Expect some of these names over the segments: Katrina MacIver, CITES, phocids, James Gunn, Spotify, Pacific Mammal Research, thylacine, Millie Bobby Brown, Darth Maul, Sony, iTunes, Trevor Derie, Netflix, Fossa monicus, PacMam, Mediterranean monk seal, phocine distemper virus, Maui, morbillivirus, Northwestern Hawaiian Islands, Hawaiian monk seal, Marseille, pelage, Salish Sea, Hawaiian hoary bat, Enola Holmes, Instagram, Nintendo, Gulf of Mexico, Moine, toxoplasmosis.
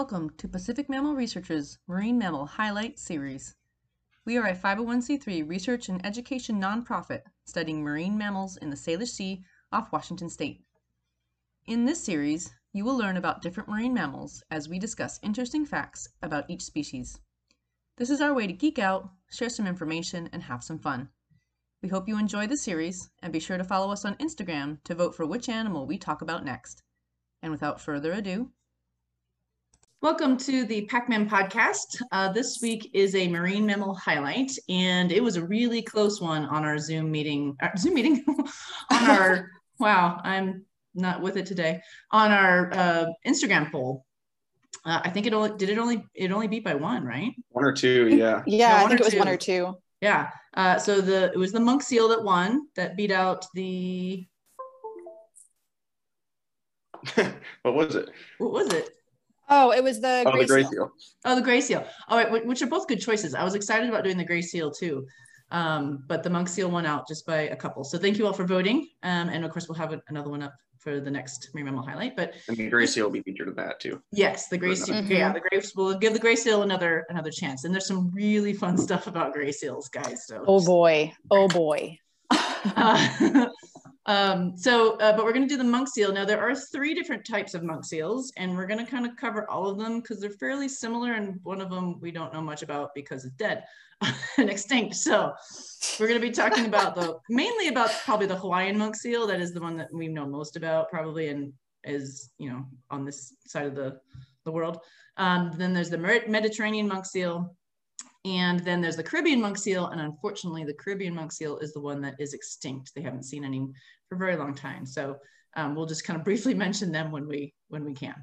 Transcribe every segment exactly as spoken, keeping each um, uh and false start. Welcome to Pacific Mammal Researchers Marine Mammal Highlight Series. We are a five oh one c three research and education nonprofit studying marine mammals in the Salish Sea off Washington State. In this series, you will learn about different marine mammals as we discuss interesting facts about each species. This is our way to geek out, share some information, and have some fun. We hope you enjoy the series, and be sure to follow us on Instagram to vote for which animal we talk about next. And without further ado, welcome to the Pac-Man podcast. Uh, this week is a marine mammal highlight, and it was a really close one on our Zoom meeting. Uh, Zoom meeting on our wow, I'm not with it today. On our uh, Instagram poll, uh, I think it only did it only it only beat by one, right? One or two, yeah. Yeah, no, I think it was two. one or two. Yeah. Uh, so the it was the monk seal that won, that beat out the. What was it? What was it? Oh, it was the, oh, gray, the gray seal. seal. Oh, the gray seal. All right, which are both good choices. I was excited about doing the gray seal too, um, but the monk seal won out just by a couple. So thank you all for voting. Um, and of course, we'll have another one up for the next marine mammal highlight. But and the gray seal will be featured in that too. Yes, the gray seal. Mm-hmm. Yeah, the gray. We'll give the gray seal another another chance. And there's some really fun stuff about gray seals, guys. So oh boy, oh boy. uh, Um, so, uh, but we're going to do the monk seal. Now, there are three different types of monk seals, and we're going to kind of cover all of them because they're fairly similar, and one of them we don't know much about because it's dead and extinct. So we're going to be talking about the, mainly about probably the Hawaiian monk seal. That is the one that we know most about probably, and is, you know, on this side of the, the world. Um, then there's the Mediterranean monk seal. And then there's the Caribbean monk seal, and unfortunately, the Caribbean monk seal is the one that is extinct. They haven't seen any for a very long time. So um, we'll just kind of briefly mention them when we when we can.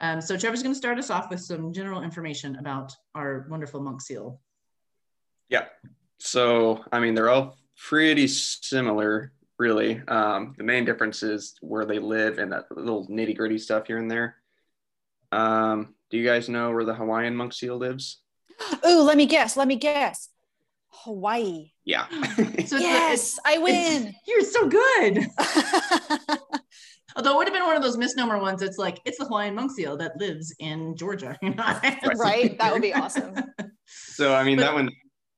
Um, so Trevor's going to start us off with some general information about our wonderful monk seal. Yeah. So I mean, they're all pretty similar, really. Um, the main difference is where they live and that little nitty gritty stuff here and there. Um, do you guys know where the Hawaiian monk seal lives? Ooh, let me guess. Let me guess. Hawaii. Yeah. So yes, the, I win. You're so good. Although it would have been one of those misnomer ones. That's like, it's the Hawaiian monk seal that lives in Georgia. You know? Right. That would be awesome. So, I mean, but,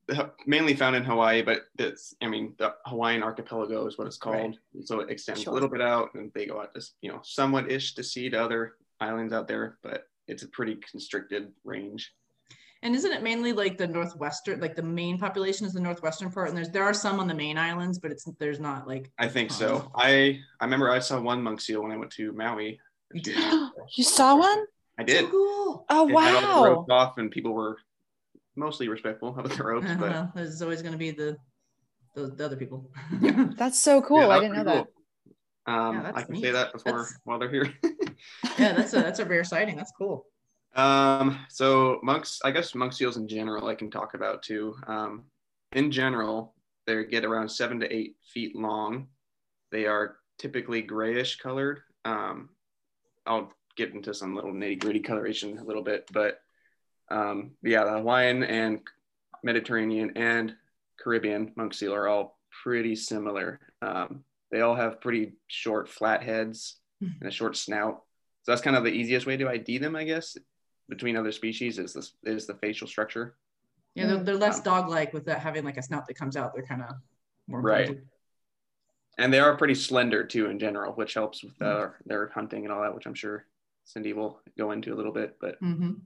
that one mainly found in Hawaii, but it's, I mean, the Hawaiian Archipelago is what it's called. Right. So it extends sure. a little bit out, and they go out to, you know, somewhat ish to sea to other islands out there, but it's a pretty constricted range. And isn't it mainly like the Northwestern, like the main population is the Northwestern part, and there's, there are some on the main islands, but it's, there's not like. I think um, so. I, I remember I saw one monk seal when I went to Maui. You did? You saw one? I did. So cool. Oh, wow. It had all the ropes off, and people were mostly respectful of the ropes. But there's always going to be the, the, the other people. Yeah. That's so cool. Yeah, that I didn't know that. Cool. Um, yeah, I can neat. say that before that's... while they're here. Yeah, that's a, that's a rare sighting. That's cool. Um, so monks, I guess monk seals in general, I can talk about too. Um, in general, they get around seven to eight feet long. They are typically grayish colored. Um, I'll get into some little nitty gritty coloration a little bit, but, um, yeah, the Hawaiian and Mediterranean and Caribbean monk seal are all pretty similar. Um, they all have pretty short flat heads and a short snout. So that's kind of the easiest way to I D them, I guess, between other species, is this is the facial structure. Yeah, they're, they're less um, dog-like with that having like a snout that comes out. They're kind of more right pointed. And they are pretty slender too in general, which helps with uh, mm-hmm. their hunting and all that, which I'm sure Cindy will go into a little bit, but mm-hmm.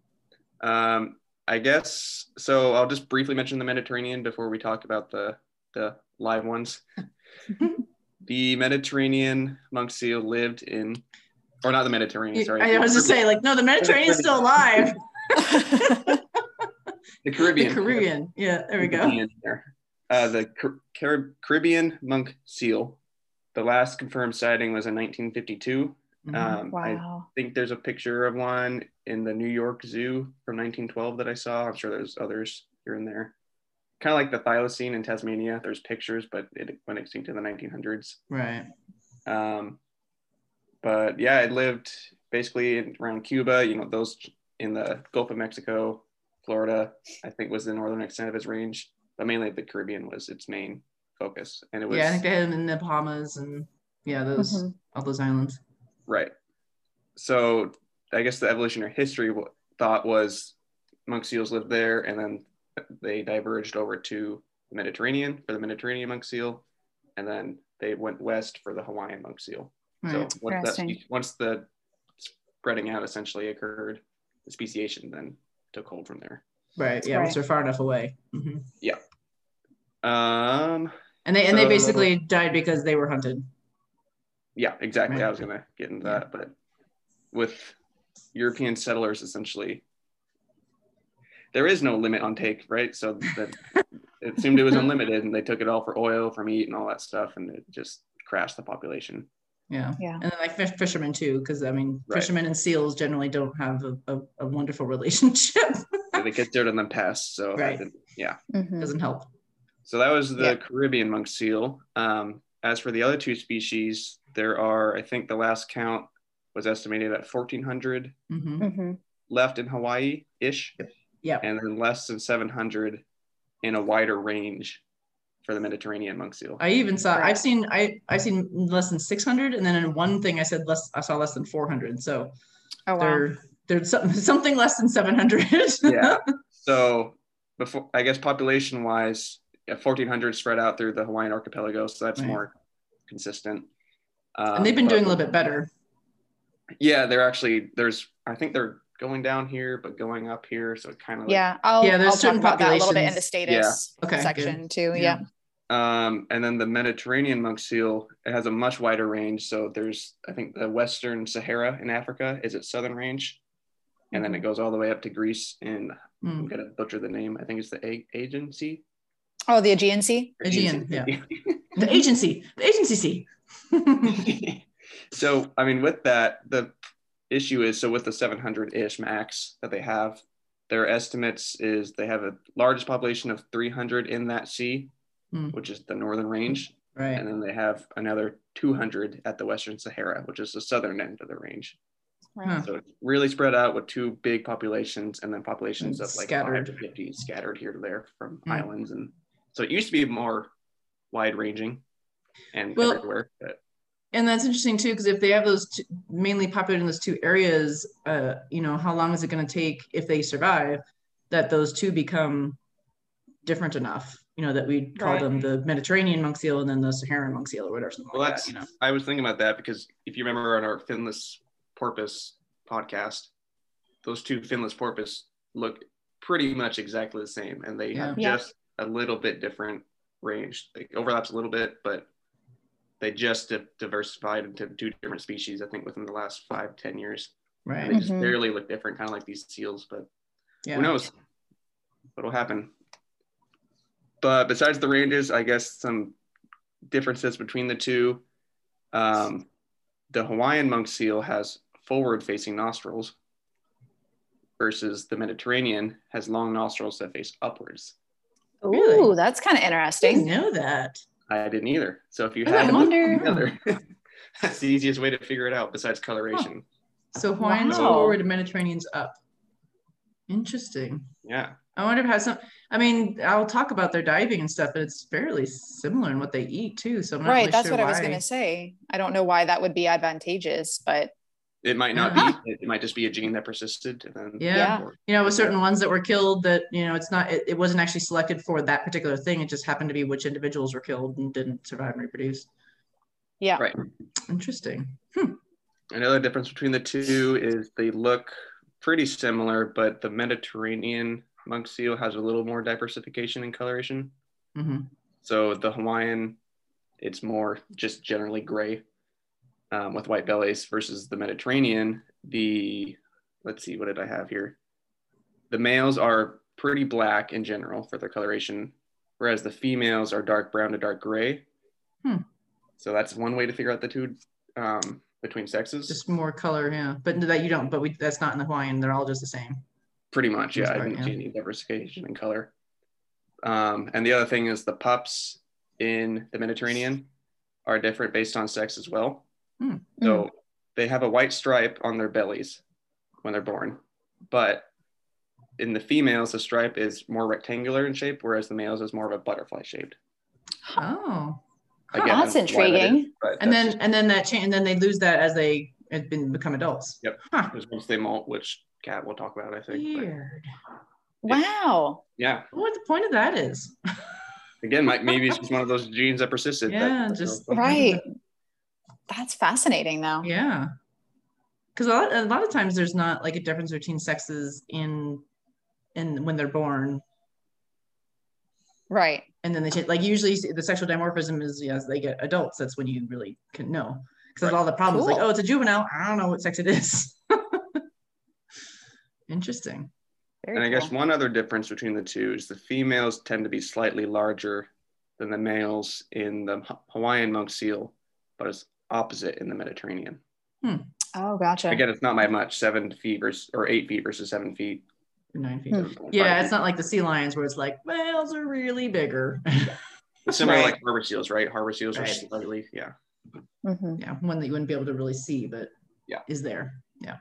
um I guess so I'll just briefly mention the Mediterranean before we talk about the the live ones. The Mediterranean monk seal lived in Or not the Mediterranean, sorry. I was just saying, like, no, the Mediterranean is still alive. The Caribbean. The Caribbean, yeah, there we go. Uh, the Car Caribbean monk seal. The last confirmed sighting was in nineteen fifty-two. Mm, um, wow. I think there's a picture of one in the New York Zoo from nineteen twelve that I saw. I'm sure there's others here and there. Kind of like the thylacine in Tasmania. There's pictures, but it went extinct in the nineteen hundreds. Right. Um. But yeah, it lived basically in, around Cuba, you know, those in the Gulf of Mexico, Florida, I think was the northern extent of its range, but mainly the Caribbean was its main focus. And it was- Yeah, I think they had them in the Bahamas and yeah, those, mm-hmm. all those islands. Right. So I guess the evolutionary history thought was monk seals lived there, and then they diverged over to the Mediterranean for the Mediterranean monk seal, and then they went west for the Hawaiian monk seal. Right. So once, that, once the spreading out essentially occurred, the speciation then took hold from there. Right. Yeah. Right. Once they're far enough away. Mm-hmm. Yeah. Um. And they and so, they basically died because they were hunted. Yeah. Exactly. Right. I was gonna get into that, but with European settlers, essentially, there is no limit on take, right? So that it seemed it was unlimited, and they took it all for oil, for meat, and all that stuff, and it just crashed the population. Yeah, yeah. And then like fish, fishermen too, because I mean, right. fishermen and seals generally don't have a, a, a wonderful relationship. Yeah, they get dirt on them pests, so right. yeah, mm-hmm. doesn't help. So that was the yeah. Caribbean monk seal. Um, as for the other two species, there are, I think, the last count was estimated at fourteen hundred mm-hmm. Mm-hmm. left in Hawaii ish. Yeah, and then less than seven hundred in a wider range for the Mediterranean monk seal. I even saw, right. I've seen, I, I've seen less than six hundred, and then in one thing I said less, I saw less than four hundred. So oh, wow. there, there's something, something less than seven hundred. Yeah. So before, I guess population wise, yeah, fourteen hundred spread out through the Hawaiian archipelago. So that's right. more consistent. Um, and they've been but, doing a little bit better. Yeah, they're actually, there's, I think they're going down here, but going up here. So it kind of like, yeah, I'll, yeah, there's I'll certain talk about that a little bit in the status yeah. okay, section good. Too. Yeah. yeah. Um, and then the Mediterranean monk seal, it has a much wider range. So there's, I think the Western Sahara in Africa is its southern range. And then it goes all the way up to Greece and mm. I'm going to butcher the name. I think it's the A- Aegean Sea. Oh, the Aegean Sea? Aegean, yeah. The Aegean Sea, the Agency Sea. So, I mean, with that, the issue is, so with the seven hundred-ish max that they have, their estimates is they have a largest population of three hundred in that sea, mm. which is the northern range. Right. And then they have another two hundred at the Western Sahara, which is the southern end of the range. Right. So it's really spread out with two big populations, and then populations it's of like scattered. five to fifty scattered here to there from mm. islands. And so it used to be more wide-ranging and well, everywhere. But and that's interesting too, because if they have those two, mainly populated in those two areas, uh, you know, how long is it going to take if they survive that those two become different enough? You know, that we call right. them the Mediterranean monk seal and then the Saharan monk seal or whatever. Well, like that's, that, you know? I was thinking about that because if you remember on our finless porpoise podcast, those two finless porpoise look pretty much exactly the same, and they yeah. have yeah. just a little bit different range. They overlaps a little bit, but they just diversified into two different species, I think, within the last five, ten years. Right. And they just mm-hmm. barely look different, kind of like these seals, but yeah. who knows what'll happen. But besides the ranges, I guess some differences between the two. Um, the Hawaiian monk seal has forward-facing nostrils versus the Mediterranean has long nostrils that face upwards. Ooh, really? That's kind of interesting. I didn't know that. I didn't either. So if you oh, had them together, that's the easiest way to figure it out besides coloration. Oh. So Hawaiian's wow. forward and Mediterranean's up. Interesting. Yeah. I wonder if it has some, I mean, I'll talk about their diving and stuff, but it's fairly similar in what they eat too. So I'm not right, really that's sure what why. I was going to say. I don't know why that would be advantageous, but it might not yeah. be, it might just be a gene that persisted. And then yeah. yeah. You know, with certain ones that were killed that, you know, it's not, it, it wasn't actually selected for that particular thing. It just happened to be which individuals were killed and didn't survive and reproduce. Yeah. Right. Interesting. Hmm. Another difference between the two is they look pretty similar, but the Mediterranean monk seal has a little more diversification and coloration. Mm-hmm. So the Hawaiian, it's more just generally gray. Um, with white bellies versus the Mediterranean, the, let's see, what did I have here? The males are pretty black in general for their coloration, whereas the females are dark brown to dark gray. Hmm. So that's one way to figure out the two um, between sexes. Just more color, yeah. But that you don't, but we, that's not in the Hawaiian. They're all just the same. Pretty much, yeah. Part, I didn't yeah. see any diversification in color. Um, and the other thing is the pups in the Mediterranean are different based on sex as well. Mm. So mm. they have a white stripe on their bellies when they're born, but in the females, the stripe is more rectangular in shape, whereas the males is more of a butterfly shaped. Oh, Again, huh, that's intriguing. Is, and then, and then that change, and then they lose that as they had been become adults. Yep. Huh. It was once they molt, which Kat will talk about, I think. Weird. Wow. Yeah. I wonder what the point of that is. Again, like maybe it's just one of those genes that persisted. Yeah, that, just right. That's fascinating, though. Yeah. Because a lot, a lot of times there's not like a difference between sexes in, in when they're born. Right. And then they take, like usually the sexual dimorphism is, yes, they get adults. That's when you really can know. Because right. That's all the problems. Cool. Like, oh, it's a juvenile. I don't know what sex it is. Interesting. Very and cool. I guess one other difference between the two is the females tend to be slightly larger than the males in the Hawaiian monk seal, but it's opposite in the Mediterranean. Hmm. Oh, gotcha. Again, it's not by much, seven feet versus, or eight feet versus seven feet. Nine feet. Mm. Yeah, it's not like the sea lions where it's like, whales are really bigger. It's similar right. like harbor seals, right? Harbor seals right. are slightly, yeah. Mm-hmm. Yeah, one that you wouldn't be able to really see, but yeah, is there. Yeah.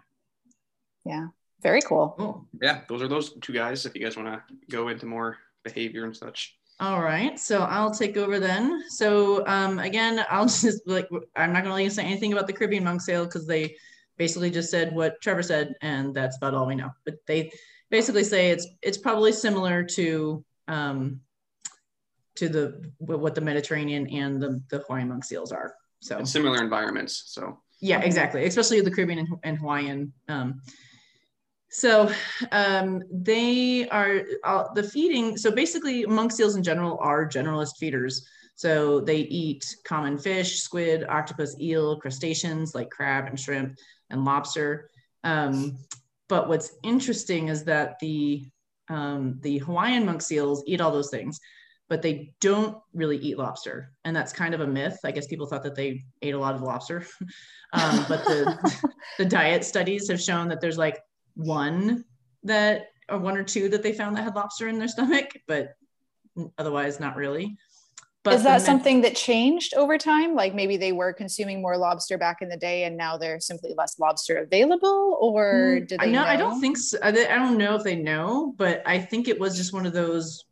Yeah, very cool. Cool. Yeah, those are those two guys if you guys want to go into more behavior and such. All right, so I'll take over then. So um, again, I'll just like, I'm not going to say anything about the Caribbean monk seal because they basically just said what Trevor said, and that's about all we know. But they basically say it's it's probably similar to um, to the what the Mediterranean and the, the Hawaiian monk seals are. So and similar environments. So yeah, exactly, especially the Caribbean and, and Hawaiian. Um, So um, they are uh, the feeding. So basically monk seals in general are generalist feeders. So they eat common fish, squid, octopus, eel, crustaceans like crab and shrimp and lobster. Um, but what's interesting is that the, um, the Hawaiian monk seals eat all those things, but they don't really eat lobster. And that's kind of a myth. I guess people thought that they ate a lot of lobster, um, but the, the diet studies have shown that there's like one that or one or two that they found that had lobster in their stomach, but otherwise not really. But is that something that changed over time? Like maybe they were consuming more lobster back in the day and now there's simply less lobster available, or did they know? I don't think so. I don't know if they know, but I think it was just one of those,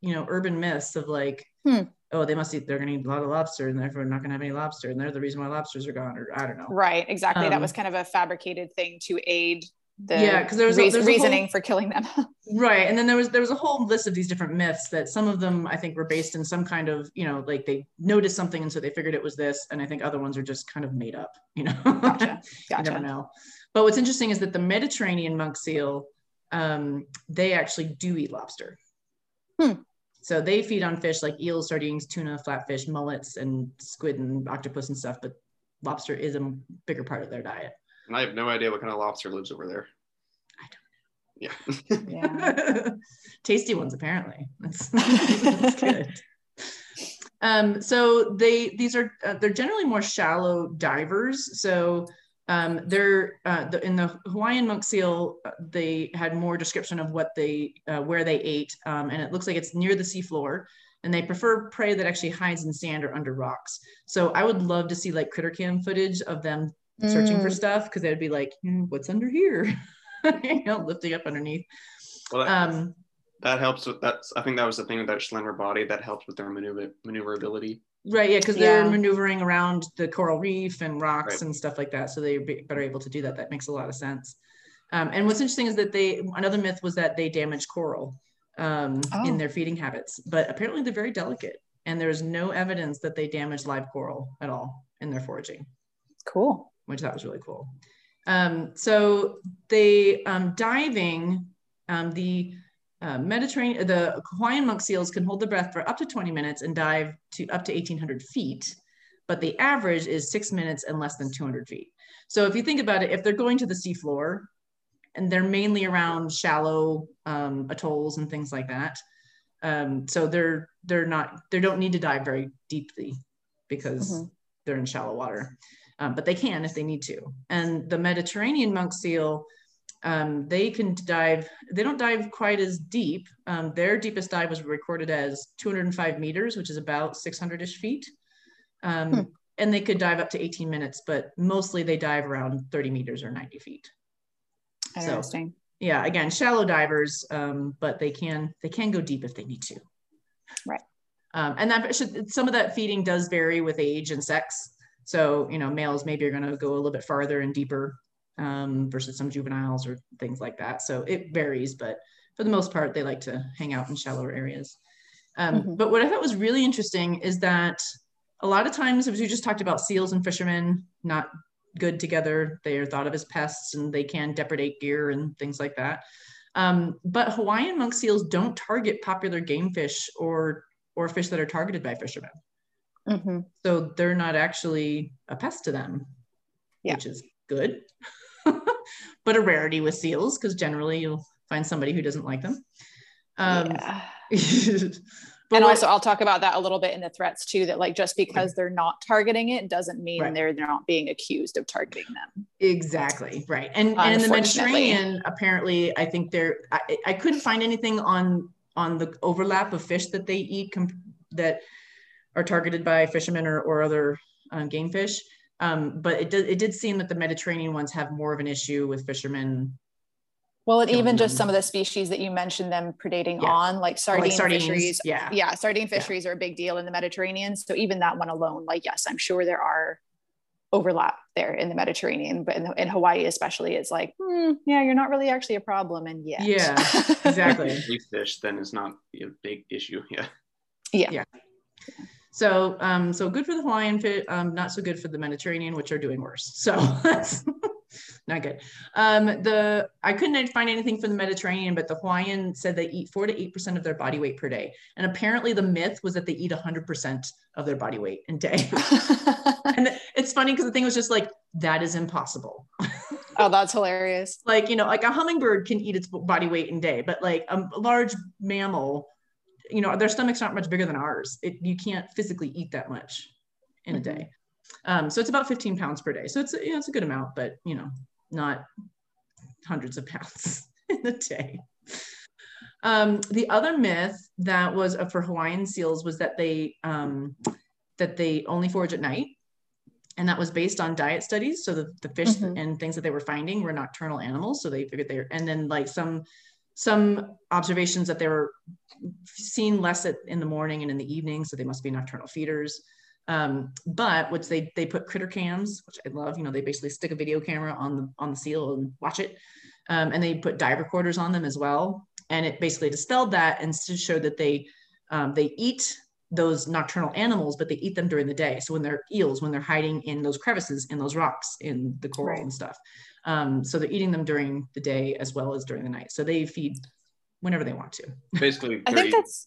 you know, urban myths of like, hmm. oh, they must eat, they're going to eat a lot of lobster and therefore not going to have any lobster. And they're the reason why lobsters are gone, or I don't know. Right. Exactly. Um, that was kind of a fabricated thing to aid The yeah, because there's, re there's reasoning whole, for killing them. Right. And then there was there was a whole list of these different myths that some of them I think were based in some kind of, you know, like they noticed something and so they figured it was this. And I think other ones are just kind of made up, you know. Gotcha. Gotcha. You never know. But what's interesting is that the Mediterranean monk seal, um, they actually do eat lobster. Hmm. So they feed on fish like eels, sardines, tuna, flatfish, mullets, and squid and octopus and stuff, but lobster is a bigger part of their diet. And I have no idea what kind of lobster lives over there. I don't know. Yeah. Yeah. Tasty ones, apparently. That's, that's good. Um, so they, these are, uh, they're generally more shallow divers. So um, they're, uh, the, in the Hawaiian monk seal, they had more description of what they, uh, where they ate. Um, and it looks like it's near the seafloor. And they prefer prey that actually hides in sand or under rocks. So I would love to see like critter cam footage of them searching mm. for stuff, because they'd be like, mm, what's under here? You know, lifting up underneath. Well, that, um, that helps with that's I think that was the thing with that slender body that helps with their maneuver maneuverability. Right, yeah, because yeah. they're maneuvering around the coral reef and rocks right. and stuff like that. So they're better able to do that. That makes a lot of sense. Um, and what's interesting is that they another myth was that they damage coral um, oh. in their feeding habits, but apparently they're very delicate and there's no evidence that they damage live coral at all in their foraging. Cool. Which that was really cool. Um, so they um, diving, um, the uh, Mediterranean, the Hawaiian monk seals can hold their breath for up to twenty minutes and dive to up to eighteen hundred feet, but the average is six minutes and less than two hundred feet. So if you think about it, if they're going to the seafloor and they're mainly around shallow um, atolls and things like that, um, so they're they're not they don't need to dive very deeply because mm-hmm. they're in shallow water. Um, but they can if they need to. And the Mediterranean monk seal, um, they can dive, they don't dive quite as deep. Um, their deepest dive was recorded as two hundred five meters, which is about six hundred-ish feet. Um, hmm. And they could dive up to eighteen minutes, but mostly they dive around thirty meters or ninety feet. Interesting. So, yeah, again, shallow divers, um, but they can, they can go deep if they need to. Right. Um, and that should, some of that feeding does vary with age and sex. So, you know, males maybe are going to go a little bit farther and deeper um, versus some juveniles or things like that. So it varies, but for the most part, they like to hang out in shallower areas. Um, mm-hmm. But what I thought was really interesting is that a lot of times, as you just talked about, seals and fishermen, not good together. They are thought of as pests and they can depredate gear and things like that. Um, but Hawaiian monk seals don't target popular game fish or, or fish that are targeted by fishermen. Mm-hmm. So they're not actually a pest to them, yeah. which is good, but a rarity with seals, because generally you'll find somebody who doesn't like them. Um, yeah. But and what, also I'll talk about that a little bit in the threats too, that like, just because they're not targeting it doesn't mean right. they're, they're not being accused of targeting them. Exactly. Right. And, and in the Mediterranean, apparently I think there, I, I couldn't find anything on, on the overlap of fish that they eat comp that are targeted by fishermen or, or other um, game fish. Um, but it did, it did seem that the Mediterranean ones have more of an issue with fishermen. Well, and even just some of the species that you mentioned them predating yeah. on, like sardine like fisheries. Yeah. yeah, sardine fisheries yeah. are a big deal in the Mediterranean. So even that one alone, like, yes, I'm sure there are overlap there in the Mediterranean, but in, the, in Hawaii especially, it's like, mm, yeah, you're not really actually a problem. And yet. Yeah, exactly. Fish then is not a big issue. Yeah. Yeah. yeah. So, um, so good for the Hawaiian fish, um, not so good for the Mediterranean, which are doing worse. So that's... Not good. Um, the I couldn't find anything from the Mediterranean, but the Hawaiian said they eat four to eight percent of their body weight per day. And apparently the myth was that they eat a hundred percent of their body weight in day. And it's funny because the thing was just like, that is impossible. Oh, that's hilarious. Like, you know, like a hummingbird can eat its body weight in day, but like a large mammal, you know, their stomach's not much bigger than ours. It, you can't physically eat that much in a day. Um, so it's about fifteen pounds per day. So it's, you know, it's a good amount, but you know, not hundreds of pounds in a day. Um, the other myth that was uh, for Hawaiian seals was that they, um, that they only forage at night. And that was based on diet studies. So the, the fish mm-hmm. and things that they were finding were nocturnal animals. So they figured they were, and then like some, some observations that they were seen less at, in the morning and in the evening. So they must be nocturnal feeders. Um, but which they, they put critter cams, which I love, you know, they basically stick a video camera on the, on the seal and watch it. Um, and they put dive recorders on them as well. And it basically dispelled that and showed that they, um, they eat those nocturnal animals, but they eat them during the day. So when they're eels, when they're hiding in those crevices, in those rocks, in the coral right. and stuff. Um, so they're eating them during the day as well as during the night. So they feed whenever they want to. Basically, I think that's,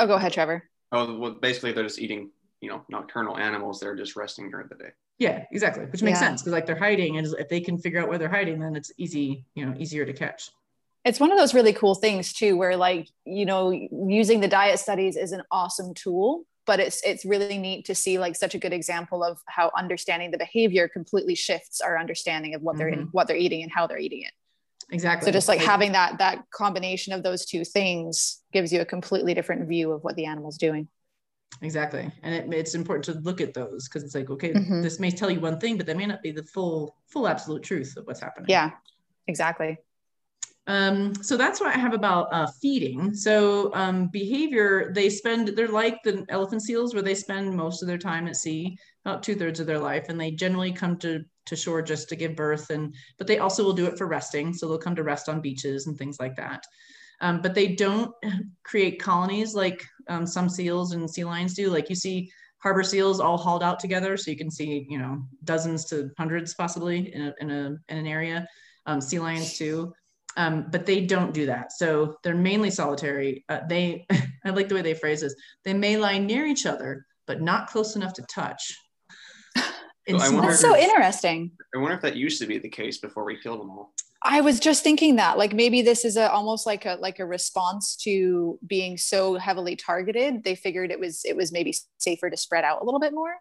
oh, go ahead, Trevor. Oh, well, basically they're just eating, you know, nocturnal animals that are just resting during the day. Yeah, exactly. Which makes yeah. sense because like they're hiding, and if they can figure out where they're hiding, then it's easy, you know, easier to catch. It's one of those really cool things too, where like, you know, using the diet studies is an awesome tool, but it's, it's really neat to see like such a good example of how understanding the behavior completely shifts our understanding of what mm-hmm. they're in, what they're eating and how they're eating it. Exactly. So just like having that, that combination of those two things gives you a completely different view of what the animal's doing. Exactly. And it, it's important to look at those because it's like, okay, mm-hmm. this may tell you one thing, but that may not be the full, full absolute truth of what's happening. Yeah, exactly. Um, so that's what I have about uh, feeding. So um, behavior, they spend, they're like the elephant seals where they spend most of their time at sea, about two thirds of their life. And they generally come to, to shore just to give birth. And, but they also will do it for resting. So they'll come to rest on beaches and things like that. Um, but they don't create colonies like um, some seals and sea lions do. Like you see harbor seals all hauled out together. So you can see, you know, dozens to hundreds possibly in, a, in, a, in an area, um, sea lions too. Um, but they don't do that. So they're mainly solitary. Uh, they, I like the way they phrase this. They may lie near each other, but not close enough to touch. So I wonder, that's so interesting. I wonder if that used to be the case before we killed them all. I was just thinking that, like, maybe this is a, almost like a, like a response to being so heavily targeted. They figured it was, it was maybe safer to spread out a little bit more.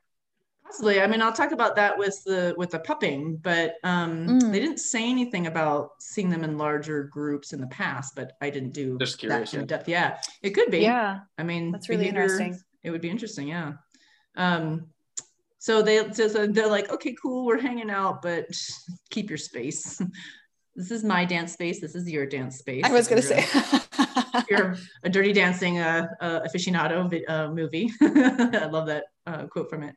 Possibly. I mean, I'll talk about that with the, with the pupping, but um, mm. they didn't say anything about seeing them in larger groups in the past, but I didn't do just curious, that yeah. in depth. Yeah, it could be. Yeah. I mean, that's really behavior, interesting. It would be interesting. Yeah. Um, so they, so they're like, okay, cool. We're hanging out, but keep your space. This is my dance space. This is your dance space. I was going to say. A, you're a Dirty Dancing uh, uh, aficionado uh, movie. I love that uh, quote from it.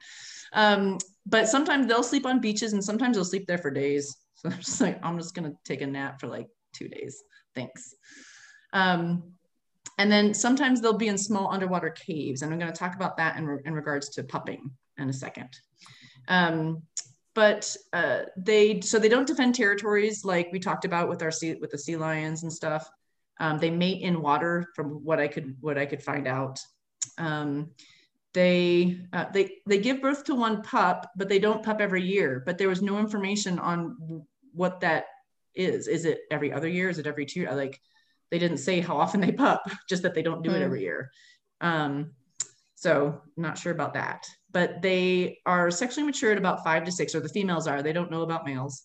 Um, But sometimes they'll sleep on beaches and sometimes they'll sleep there for days. So I'm just like, I'm just going to take a nap for like two days. Thanks. Um, and then sometimes they'll be in small underwater caves. And I'm going to talk about that in, re in regards to pupping in a second. Um, but uh, they, so they don't defend territories like we talked about with our sea, with the sea lions and stuff. Um, they mate in water from what I could, what I could find out. Um, They, uh, they, they give birth to one pup, but they don't pup every year, but there was no information on what that is. Is it every other year? Is it every two? Like, they didn't say how often they pup, just that they don't do it every year. Um, so not sure about that, but they are sexually mature at about five to six, or the females are. They don't know about males.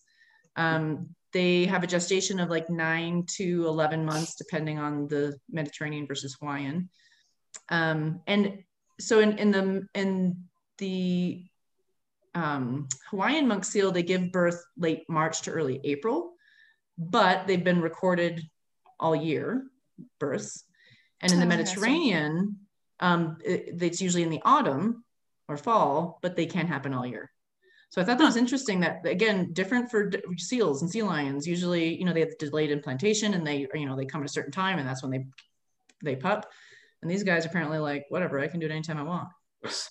Um, they have a gestation of like nine to eleven months, depending on the Mediterranean versus Hawaiian. Um, and So in, in the, in the um, Hawaiian monk seal, they give birth late March to early April, but they've been recorded all year, births. And in the Mediterranean, um, it, it's usually in the autumn or fall, but they can happen all year. So I thought that was interesting that, again, different for seals and sea lions. Usually, you know, they have delayed implantation and they, you know, they come at a certain time and that's when they, they pup. And these guys apparently like, whatever, I can do it anytime I want.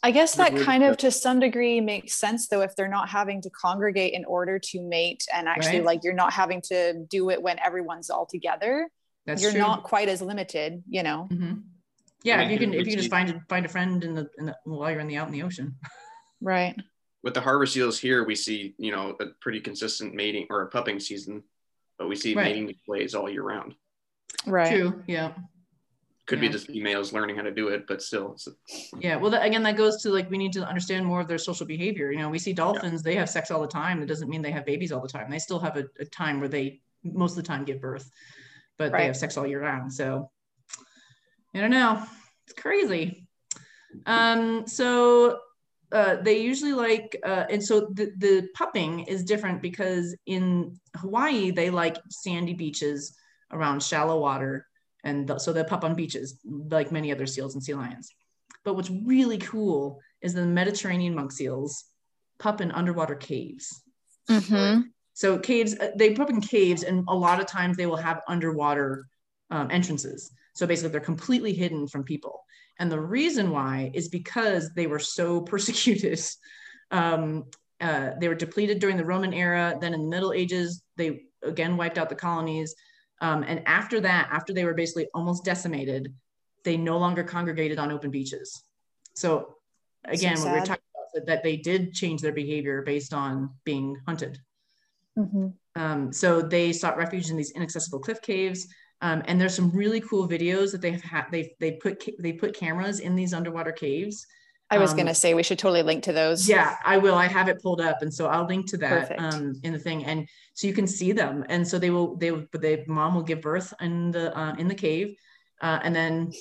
I guess that kind of to some degree makes sense though, if they're not having to congregate in order to mate and actually right? like you're not having to do it when everyone's all together. That's you're true. Not quite as limited, you know? Mm-hmm. Yeah, I mean, if you can if you can just find, find a friend in the, in the while you're in the out in the ocean. Right. With the harbor seals here, we see, you know, a pretty consistent mating or a pupping season, but we see right. mating plays all year round. Right. True, yeah. Could yeah. be just females learning how to do it, but still. So. Yeah, well, that, again, that goes to like, we need to understand more of their social behavior. You know, we see dolphins, yeah. they have sex all the time. That doesn't mean they have babies all the time. They still have a, a time where they, most of the time give birth, but right. they have sex all year round. So I don't know, it's crazy. Um, so uh, they usually like, uh, and so the, the pupping is different because in Hawaii, they like sandy beaches around shallow water. And the, so they pup on beaches, like many other seals and sea lions. But what's really cool is the Mediterranean monk seals pup in underwater caves. Mm-hmm. So caves, they pup in caves, and a lot of times they will have underwater um, entrances. So basically they're completely hidden from people. And the reason why is because they were so persecuted. Um, uh, they were depleted during the Roman era. Then in the Middle Ages, they again wiped out the colonies. Um, and after that, after they were basically almost decimated, they no longer congregated on open beaches. So again, so what we were talking about, that they did change their behavior based on being hunted. Mm-hmm. um, so they sought refuge in these inaccessible cliff caves. Um, and there's some really cool videos that they've had. They they put they put cameras in these underwater caves. I was um, going to say we should totally link to those. Yeah, I will. I have it pulled up, and so I'll link to that um, in the thing, and so you can see them. And so they will. They will. But the mom will give birth in the uh, in the cave, uh, and then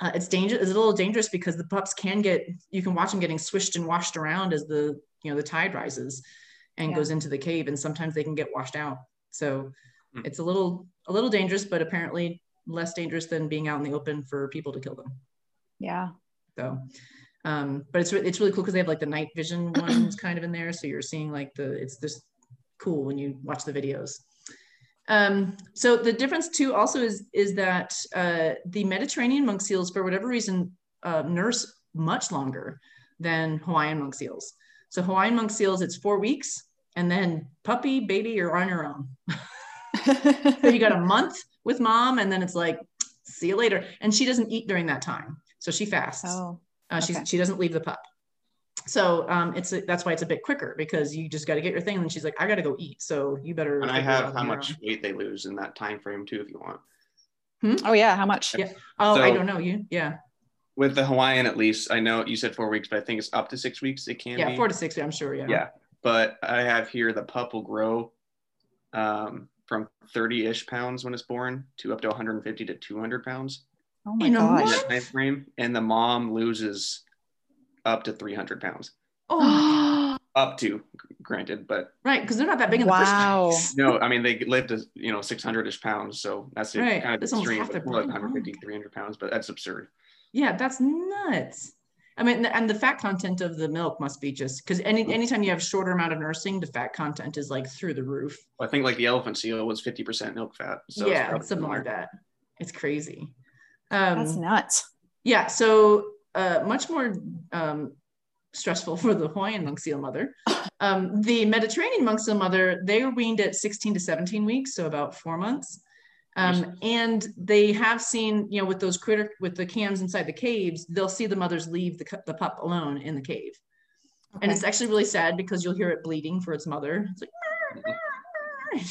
uh, it's dangerous. It's a little dangerous because the pups can get. You can watch them getting swished and washed around as the you know the tide rises, and yeah. goes into the cave, and sometimes they can get washed out. So mm. it's a little a little dangerous, but apparently less dangerous than being out in the open for people to kill them. Yeah. So. Um, but it's, it's really cool because they have like the night vision ones kind of in there. So you're seeing like the, it's just cool when you watch the videos. Um, so the difference too also is, is that uh, the Mediterranean monk seals, for whatever reason, uh, nurse much longer than Hawaiian monk seals. So Hawaiian monk seals, it's four weeks and then puppy, baby, you're on your own. So you got a month with mom and then it's like, see you later. And she doesn't eat during that time. So she fasts. Oh. Uh, she's, okay. She doesn't leave the pup. So um, it's a, that's why it's a bit quicker because you just got to get your thing. And then she's like, I got to go eat. So you better. And I have how much weight they lose in that time frame too, if you want. Hmm? Oh, yeah. How much? Yeah. Oh, so I don't know. You. Yeah. With the Hawaiian, at least, I know you said four weeks, but I think it's up to six weeks. It can yeah, be. Yeah, four to six, I'm sure. Yeah. Yeah. But I have here the pup will grow um, from thirty-ish pounds when it's born to up to one hundred fifty to two hundred pounds. Oh my gosh. That time frame, and the mom loses up to three hundred pounds. Oh, up to, granted, but right because they're not that big in the wow. first place. No, I mean they live to you know six hundred-ish pounds, so that's the right. kind of extreme. But more like one hundred fifty, three hundred pounds, but that's absurd. Yeah, that's nuts. I mean, and the fat content of the milk must be just, because any anytime you have a shorter amount of nursing, the fat content is like through the roof. I think like the elephant seal was fifty percent milk fat. So yeah, it's something like that. It's crazy. Um, That's nuts. Yeah, so uh, much more um, stressful for the Hawaiian monk seal mother. Um, the Mediterranean monk seal mother, they were weaned at sixteen to seventeen weeks, so about four months. Um, and they have seen, you know, with those critter, with the cams inside the caves, they'll see the mothers leave the, the pup alone in the cave. Okay. And it's actually really sad because you'll hear it bleeding for its mother. It's like, mm-hmm. rah,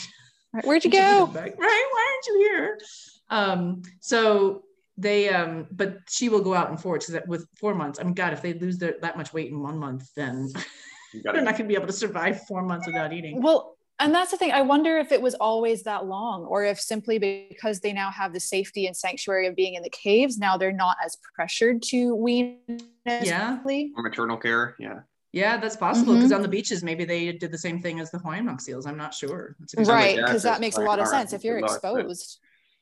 rah. Where'd you go? Right, why aren't you here? Um, so they, um, but she will go out and forage with four months. I mean, God, if they lose their, that much weight in one month, then they're not going to be able to survive four months without eating. Well, and that's the thing. I wonder if it was always that long, or if simply because they now have the safety and sanctuary of being in the caves, now they're not as pressured to wean. Yeah. Or maternal care. Yeah. Yeah, that's possible. Because mm-hmm. on the beaches, maybe they did the same thing as the Hawaiian monk seals. I'm not sure. Right. Because that makes a lot of sense if you're exposed.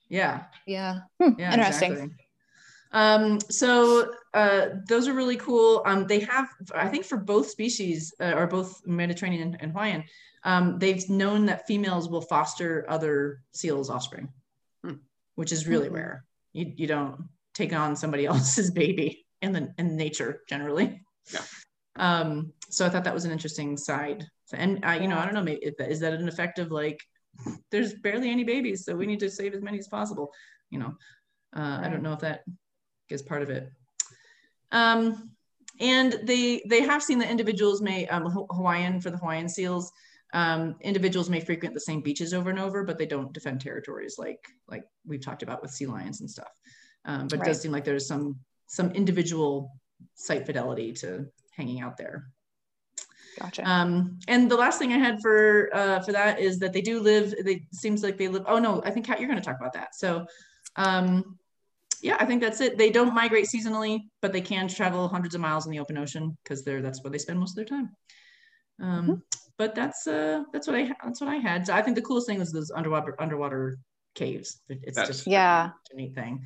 Yeah. Yeah. Hmm. Yeah, interesting. Exactly. Um, so uh, those are really cool. Um, they have, I think for both species, uh, or both Mediterranean and, and Hawaiian, Um, they've known that females will foster other seals' offspring, hmm. which is really hmm. rare. You, you don't take on somebody else's baby in the in nature generally. Yeah. Um, so I thought that was an interesting side. And I, you know, I don't know, maybe if that, is that an effect of like, there's barely any babies, so we need to save as many as possible. You know, uh, I don't know if that is part of it. Um, and they they have seen that individuals may um, Hawaiian for the Hawaiian seals. Um, individuals may frequent the same beaches over and over, but they don't defend territories like like we've talked about with sea lions and stuff. Um, but right. It does seem like there's some some individual site fidelity to hanging out there. Gotcha. Um, and the last thing I had for uh, for that is that they do live. It seems like they live. Oh no, I think Kat, you're going to talk about that. So um, yeah, I think that's it. They don't migrate seasonally, but they can travel hundreds of miles in the open ocean because they're that's where they spend most of their time. Um, mm-hmm. But that's uh that's what I that's what I had. So I think the coolest thing was those underwater underwater caves. It's that's, just yeah, a neat thing,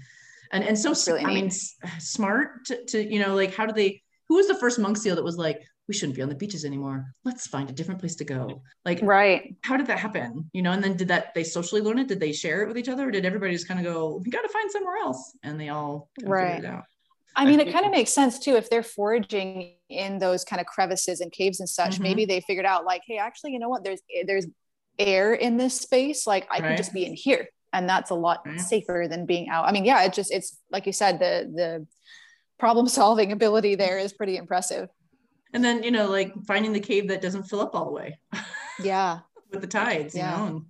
and and so really I neat. mean smart to, to you know like how do they? Who was the first monk seal that was like we shouldn't be on the beaches anymore? Let's find a different place to go. Like right? How did that happen? You know, and then did that they socially learn it? Did they share it with each other, or did everybody just kind of go we got to find somewhere else? And they all right. figured it out. I mean, it kind of makes sense too, if they're foraging in those kind of crevices and caves and such, mm-hmm. maybe they figured out like, hey, actually, you know what, there's, there's air in this space. Like I right. can just be in here. And that's a lot right. safer than being out. I mean, yeah, it just, it's like you said, the, the problem solving ability there is pretty impressive. And then, you know, like finding the cave that doesn't fill up all the way. Yeah. With the tides, yeah. you know.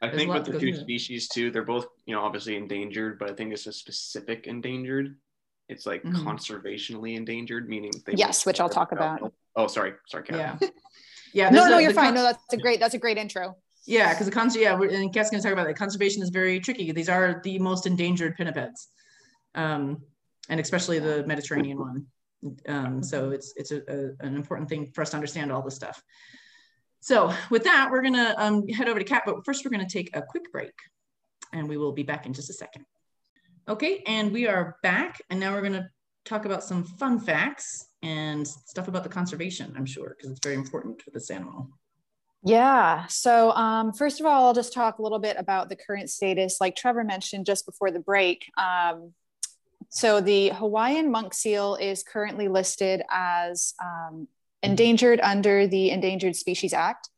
I there's think with the two species too, they're both, you know, obviously endangered, but I think it's a specific endangered. It's like mm-hmm. conservationally endangered, meaning they yes, which I'll talk about. about. Oh, sorry, sorry, Kat. Yeah, yeah. No, no, a, you're fine. Con- no, that's a great, that's a great intro. Yeah, because the cons. Yeah, we're, and Kat's going to talk about that. Conservation is very tricky. These are the most endangered pinnipeds, um, and especially the Mediterranean one. Um, so it's it's a, a, an important thing for us to understand all this stuff. So with that, we're going to um, head over to Kat, but first we're going to take a quick break, and we will be back in just a second. Okay, and we are back, and now we're going to talk about some fun facts and stuff about the conservation, I'm sure, because it's very important for this animal. Yeah, so um, first of all, I'll just talk a little bit about the current status, like Trevor mentioned just before the break. Um, so the Hawaiian monk seal is currently listed as um, endangered under the Endangered Species Act.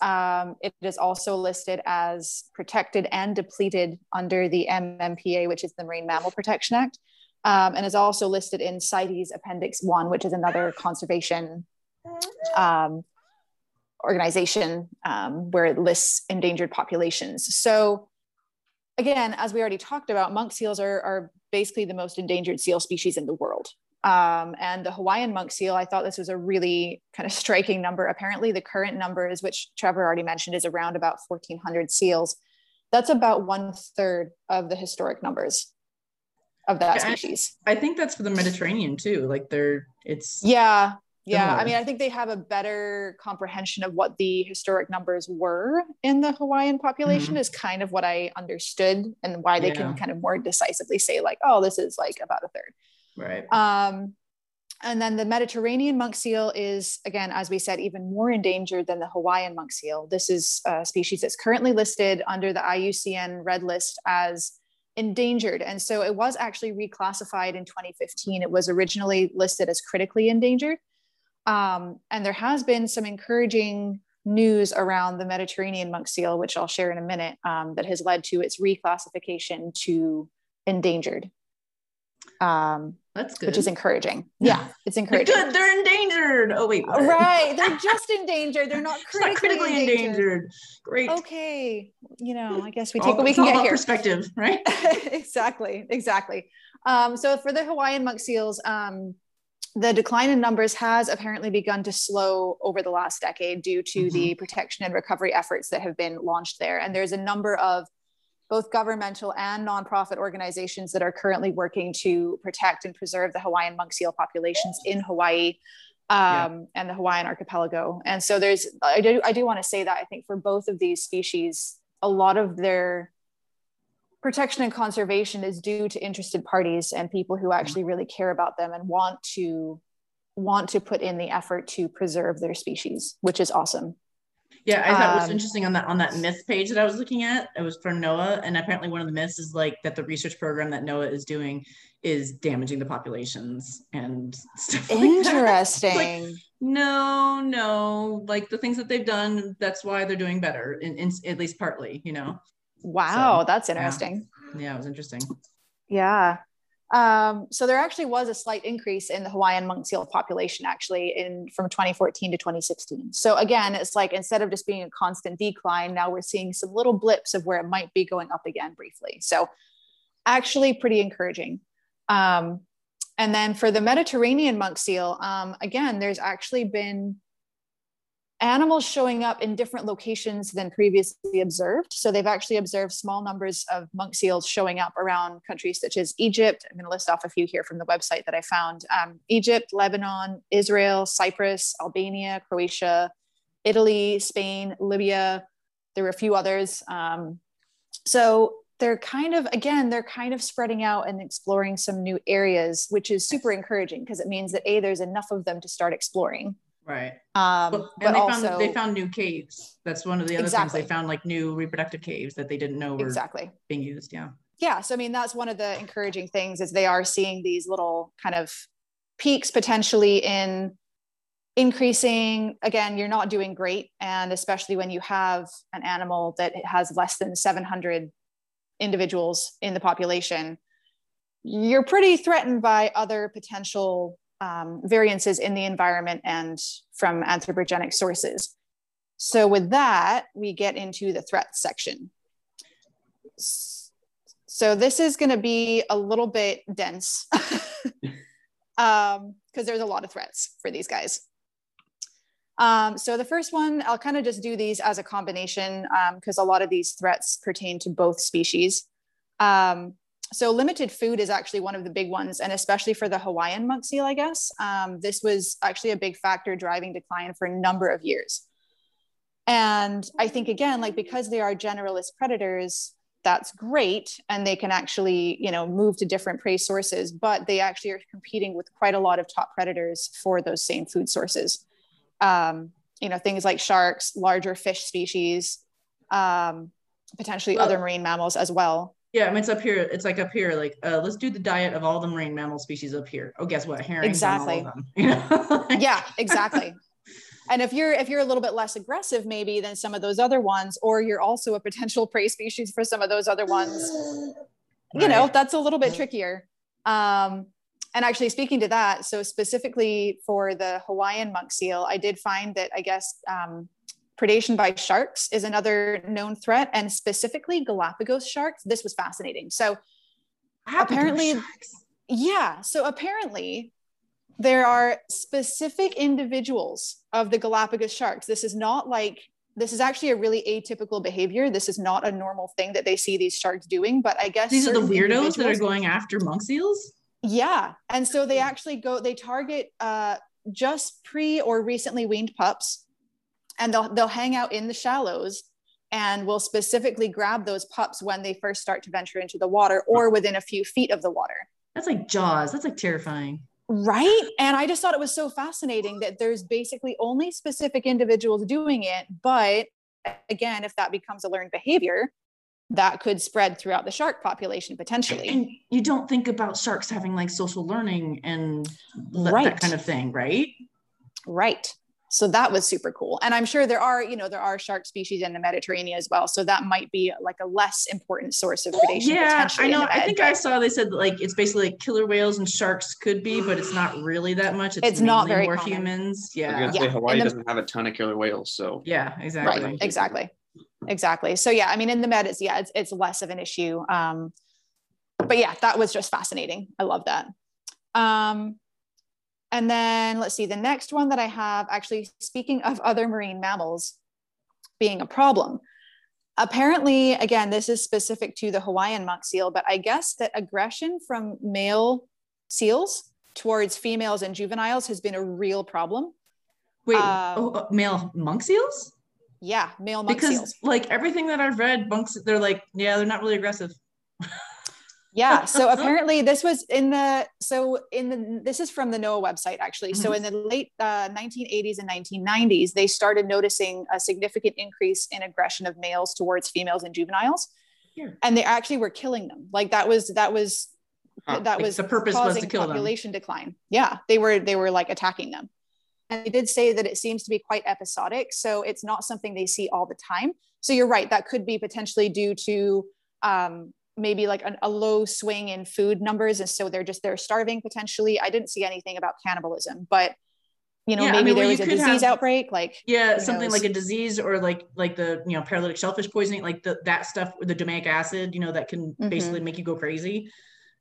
Um, it is also listed as protected and depleted under the M M P A, which is the Marine Mammal Protection Act, um, and is also listed in CITES Appendix one, which is another conservation um, organization um, where it lists endangered populations. So again, as we already talked about, monk seals are, are basically the most endangered seal species in the world. Um, and the Hawaiian monk seal, I thought this was a really kind of striking number. Apparently the current numbers, which Trevor already mentioned, is around about fourteen hundred seals. That's about one third of the historic numbers of that yeah, species. I, I think that's for the Mediterranean too. Like they're, it's. Yeah. Yeah. Similar. I mean, I think they have a better comprehension of what the historic numbers were in the Hawaiian population mm-hmm. is kind of what I understood and why they yeah. can kind of more decisively say like, oh, this is like about a third. Right. Um, And then the Mediterranean monk seal is, again, as we said, even more endangered than the Hawaiian monk seal. This is a species that's currently listed under the I U C N Red List as endangered. And so it was actually reclassified in twenty fifteen. It was originally listed as critically endangered. Um, and there has been some encouraging news around the Mediterranean monk seal, which I'll share in a minute, um, that has led to its reclassification to endangered. Um, That's good. Which is encouraging. Yeah, it's encouraging. Good, they're endangered. Oh, wait. What? Right, they're just endangered. They're not critically, not critically endangered. endangered. Great. Okay, you know, I guess we take all, what we can all get here. Perspective, right? Exactly, exactly. Um, so for the Hawaiian monk seals, um, the decline in numbers has apparently begun to slow over the last decade due to mm-hmm. the protection and recovery efforts that have been launched there. And there's a number of both governmental and nonprofit organizations that are currently working to protect and preserve the Hawaiian monk seal populations in Hawaii um, yeah. and the Hawaiian archipelago. And so there's, I do, I do want to say that I think for both of these species, a lot of their protection and conservation is due to interested parties and people who actually really care about them and want to, want to put in the effort to preserve their species, which is awesome. Yeah, I thought it was interesting on that on that myth page that I was looking at. It was for NOAA, and apparently one of the myths is like that the research program that NOAA is doing is damaging the populations and stuff like interesting. That. Interesting. Like, no, no, like the things that they've done, that's why they're doing better, in, in at least partly, you know. Wow, so, that's interesting. Yeah. yeah, it was interesting. Yeah. Um, so there actually was a slight increase in the Hawaiian monk seal population actually in from twenty fourteen to twenty sixteen. So again, it's like, instead of just being a constant decline, now we're seeing some little blips of where it might be going up again briefly. So actually pretty encouraging. Um, and then for the Mediterranean monk seal, um, again, there's actually been animals showing up in different locations than previously observed. So they've actually observed small numbers of monk seals showing up around countries such as Egypt. I'm going to list off a few here from the website that I found. Um, Egypt, Lebanon, Israel, Cyprus, Albania, Croatia, Italy, Spain, Libya. There were a few others. Um, so they're kind of, again, they're kind of spreading out and exploring some new areas, which is super encouraging because it means that A, there's enough of them to start exploring. Right. Um, well, and but they, also, found, they found new caves. That's one of the other exactly. things. They found like new reproductive caves that they didn't know were exactly. being used. Yeah. Yeah. So, I mean, that's one of the encouraging things is they are seeing these little kind of peaks potentially in increasing. Again, you're not doing great. And especially when you have an animal that has less than seven hundred individuals in the population, you're pretty threatened by other potential Um, variances in the environment and from anthropogenic sources. So with that, we get into the threats section. So this is going to be a little bit dense because um, there's a lot of threats for these guys. Um, so the first one, I'll kind of just do these as a combination because um, a lot of these threats pertain to both species. Um, So limited food is actually one of the big ones, and especially for the Hawaiian monk seal, I guess. Um, this was actually a big factor driving decline for a number of years. And I think, again, like because they are generalist predators, that's great. And they can actually, you know, move to different prey sources, but they actually are competing with quite a lot of top predators for those same food sources. Um, you know, things like sharks, larger fish species, um, potentially well, other marine mammals as well. Yeah, I mean, it's up here. It's like up here, like, uh, let's do the diet of all the marine mammal species up here. Oh, guess what? Herring. Exactly. All of them, you know? Yeah, exactly. And if you're, if you're a little bit less aggressive, maybe than some of those other ones, or you're also a potential prey species for some of those other ones, right. you know, that's a little bit trickier. Um, and actually speaking to that, so specifically for the Hawaiian monk seal, I did find that, I guess, um, predation by sharks is another known threat, and specifically Galapagos sharks. This was fascinating. So apparently, yeah. So apparently there are specific individuals of the Galapagos sharks. This is not like, this is actually a really atypical behavior. This is not a normal thing that they see these sharks doing, but I guess- These are the weirdos that are going after monk seals? Yeah. And so they actually go, they target uh, just pre or recently weaned pups. And they'll, they'll hang out in the shallows and will specifically grab those pups when they first start to venture into the water or within a few feet of the water. That's like Jaws. That's like terrifying. Right? And I just thought it was so fascinating that there's basically only specific individuals doing it. But again, if that becomes a learned behavior, that could spread throughout the shark population potentially. And you don't think about sharks having like social learning and right. that kind of thing, right? Right. So that was super cool. And I'm sure there are, you know, there are shark species in the Mediterranean as well. So that might be like a less important source of predation. Yeah, I know. I think I saw, they said like, it's basically like killer whales and sharks could be, but it's not really that much. It's, it's not very more common. Humans. Yeah. I was gonna say, Hawaii the, doesn't have a ton of killer whales. So yeah, exactly. Right, exactly. Exactly. So yeah, I mean, in the Med it's, yeah, it's, it's less of an issue. Um, but yeah, that was just fascinating. I love that. Um, And then let's see, the next one that I have, actually speaking of other marine mammals being a problem, apparently, again, this is specific to the Hawaiian monk seal, but I guess that aggression from male seals towards females and juveniles has been a real problem. Wait, um, oh, male monk seals? Yeah, male monk because, seals. Because like everything that I've read, monks, they're like, yeah, they're not really aggressive. Yeah. So apparently this was in the, so in the, this is from the NOAA website actually. So in the late uh, nineteen eighties and nineteen nineties, they started noticing a significant increase in aggression of males towards females and juveniles. Yeah. And they actually were killing them. Like that was, that was, huh. that was the purpose was to kill population them. Decline. Yeah. They were, they were like attacking them. And they did say that it seems to be quite episodic. So it's not something they see all the time. So you're right. That could be potentially due to, um, maybe like an, a low swing in food numbers. And so they're just, they're starving potentially. I didn't see anything about cannibalism, but you know, yeah, maybe I mean, there well, was a disease have, outbreak, like, yeah, something knows? Like a disease or like, like the, you know, paralytic shellfish poisoning, like the, that stuff with the domic acid, you know, that can mm-hmm. basically make you go crazy.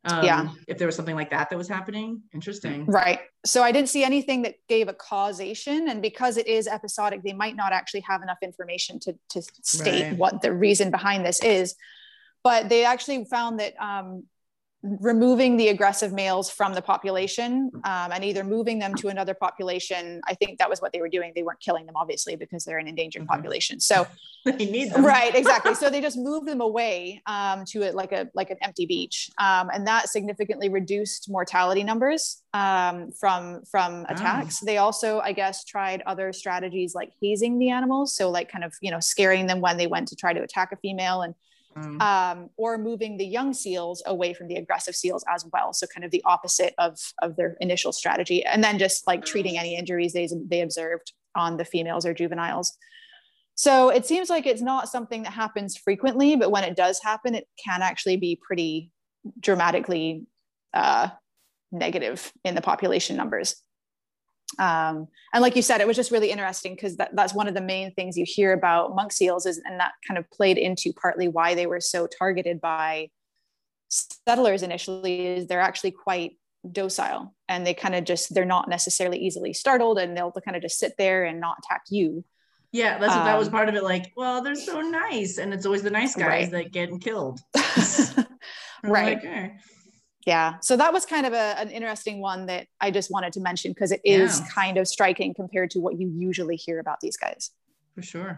Um, yeah. If there was something like that, that was happening. Interesting. Right. So I didn't see anything that gave a causation, and because it is episodic, they might not actually have enough information to, to state right. what the reason behind this is. But they actually found that um, removing the aggressive males from the population um, and either moving them to another population, I think that was what they were doing. They weren't killing them, obviously, because they're an endangered mm-hmm. population. So they need them. Right, exactly. So they just moved them away um, to a, like a like an empty beach, um, and that significantly reduced mortality numbers um, from from attacks. Oh. They also, I guess, tried other strategies like hazing the animals, so like kind of you know scaring them when they went to try to attack a female and. Um, or moving the young seals away from the aggressive seals as well. So kind of the opposite of, of their initial strategy. And then just like treating any injuries they, they observed on the females or juveniles. So it seems like it's not something that happens frequently, but when it does happen, it can actually be pretty dramatically uh, negative in the population numbers. Um, and like you said, it was just really interesting because that, that's one of the main things you hear about monk seals is, and that kind of played into partly why they were so targeted by settlers initially is they're actually quite docile and they kind of just, they're not necessarily easily startled and they'll kind of just sit there and not attack you. Yeah. That's, um, that was part of it. Like, well, they're so nice. And it's always the nice guys right. that get killed. Right. Like, hey. Yeah. So that was kind of a, an interesting one that I just wanted to mention because it is yeah. kind of striking compared to what you usually hear about these guys. For sure.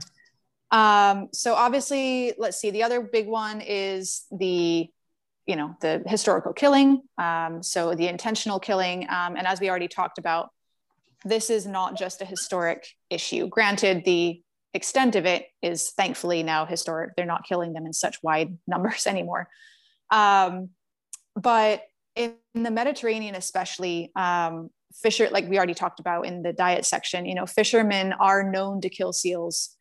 Um, so obviously, let's see, the other big one is the, you know, the historical killing. Um, so the intentional killing. Um, and as we already talked about, this is not just a historic issue. Granted, the extent of it is thankfully now historic. They're not killing them in such wide numbers anymore. Um, But in the Mediterranean, especially, um, fisher, like we already talked about in the diet section, you know, fishermen are known to kill seals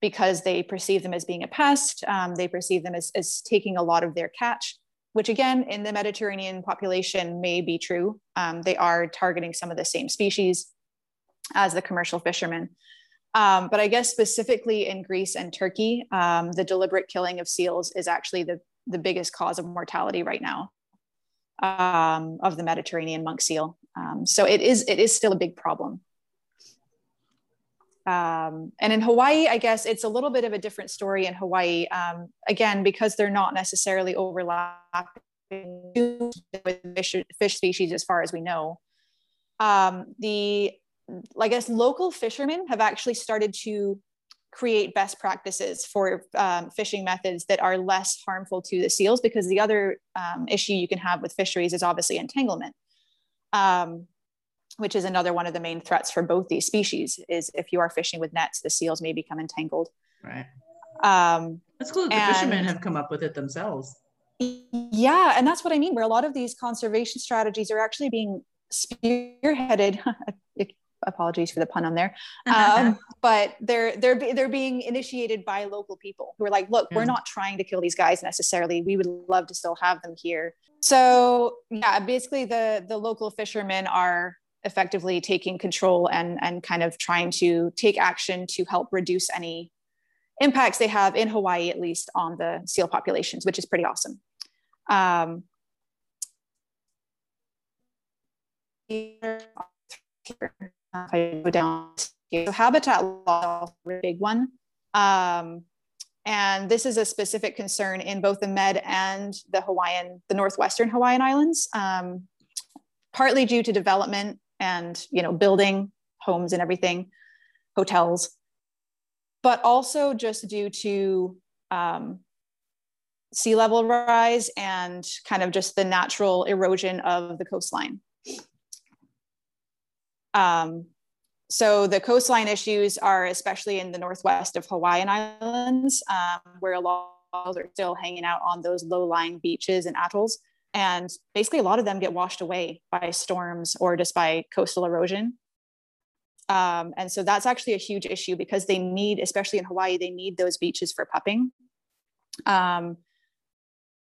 because they perceive them as being a pest. Um, they perceive them as, as taking a lot of their catch, which again, in the Mediterranean population may be true. Um, they are targeting some of the same species as the commercial fishermen. Um, but I guess specifically in Greece and Turkey, um, the deliberate killing of seals is actually the, the biggest cause of mortality right now. Um, of the Mediterranean monk seal. Um, so it is, it is still a big problem. Um, and in Hawaii, I guess it's a little bit of a different story in Hawaii. Um, again, because they're not necessarily overlapping with fish, fish species, as far as we know. Um, the, I guess, local fishermen have actually started to create best practices for um, fishing methods that are less harmful to the seals, because the other um, issue you can have with fisheries is obviously entanglement. um, which is another one of the main threats for both these species, is if you are fishing with nets, the seals may become entangled. Right. Um, that's cool that the fishermen have come up with it themselves. Yeah, and that's what I mean, where a lot of these conservation strategies are actually being spearheaded, apologies for the pun on there, um, but they're, they're, they're being initiated by local people who are like, look, mm. we're not trying to kill these guys necessarily. We would love to still have them here. So yeah, basically the, the local fishermen are effectively taking control and, and kind of trying to take action to help reduce any impacts they have in Hawaii, at least on the seal populations, which is pretty awesome. Um, I go down so habitat loss is a big one, um, and this is a specific concern in both the Med and the Hawaiian, the Northwestern Hawaiian Islands, um, partly due to development and you know building homes and everything, hotels, but also just due to um, sea level rise and kind of just the natural erosion of the coastline. Um, so the coastline issues are especially in the northwest of Hawaiian Islands, um, where a lot of are still hanging out on those low-lying beaches and atolls. And basically a lot of them get washed away by storms or just by coastal erosion. Um, and so that's actually a huge issue because they need, especially in Hawaii, they need those beaches for pupping. Um,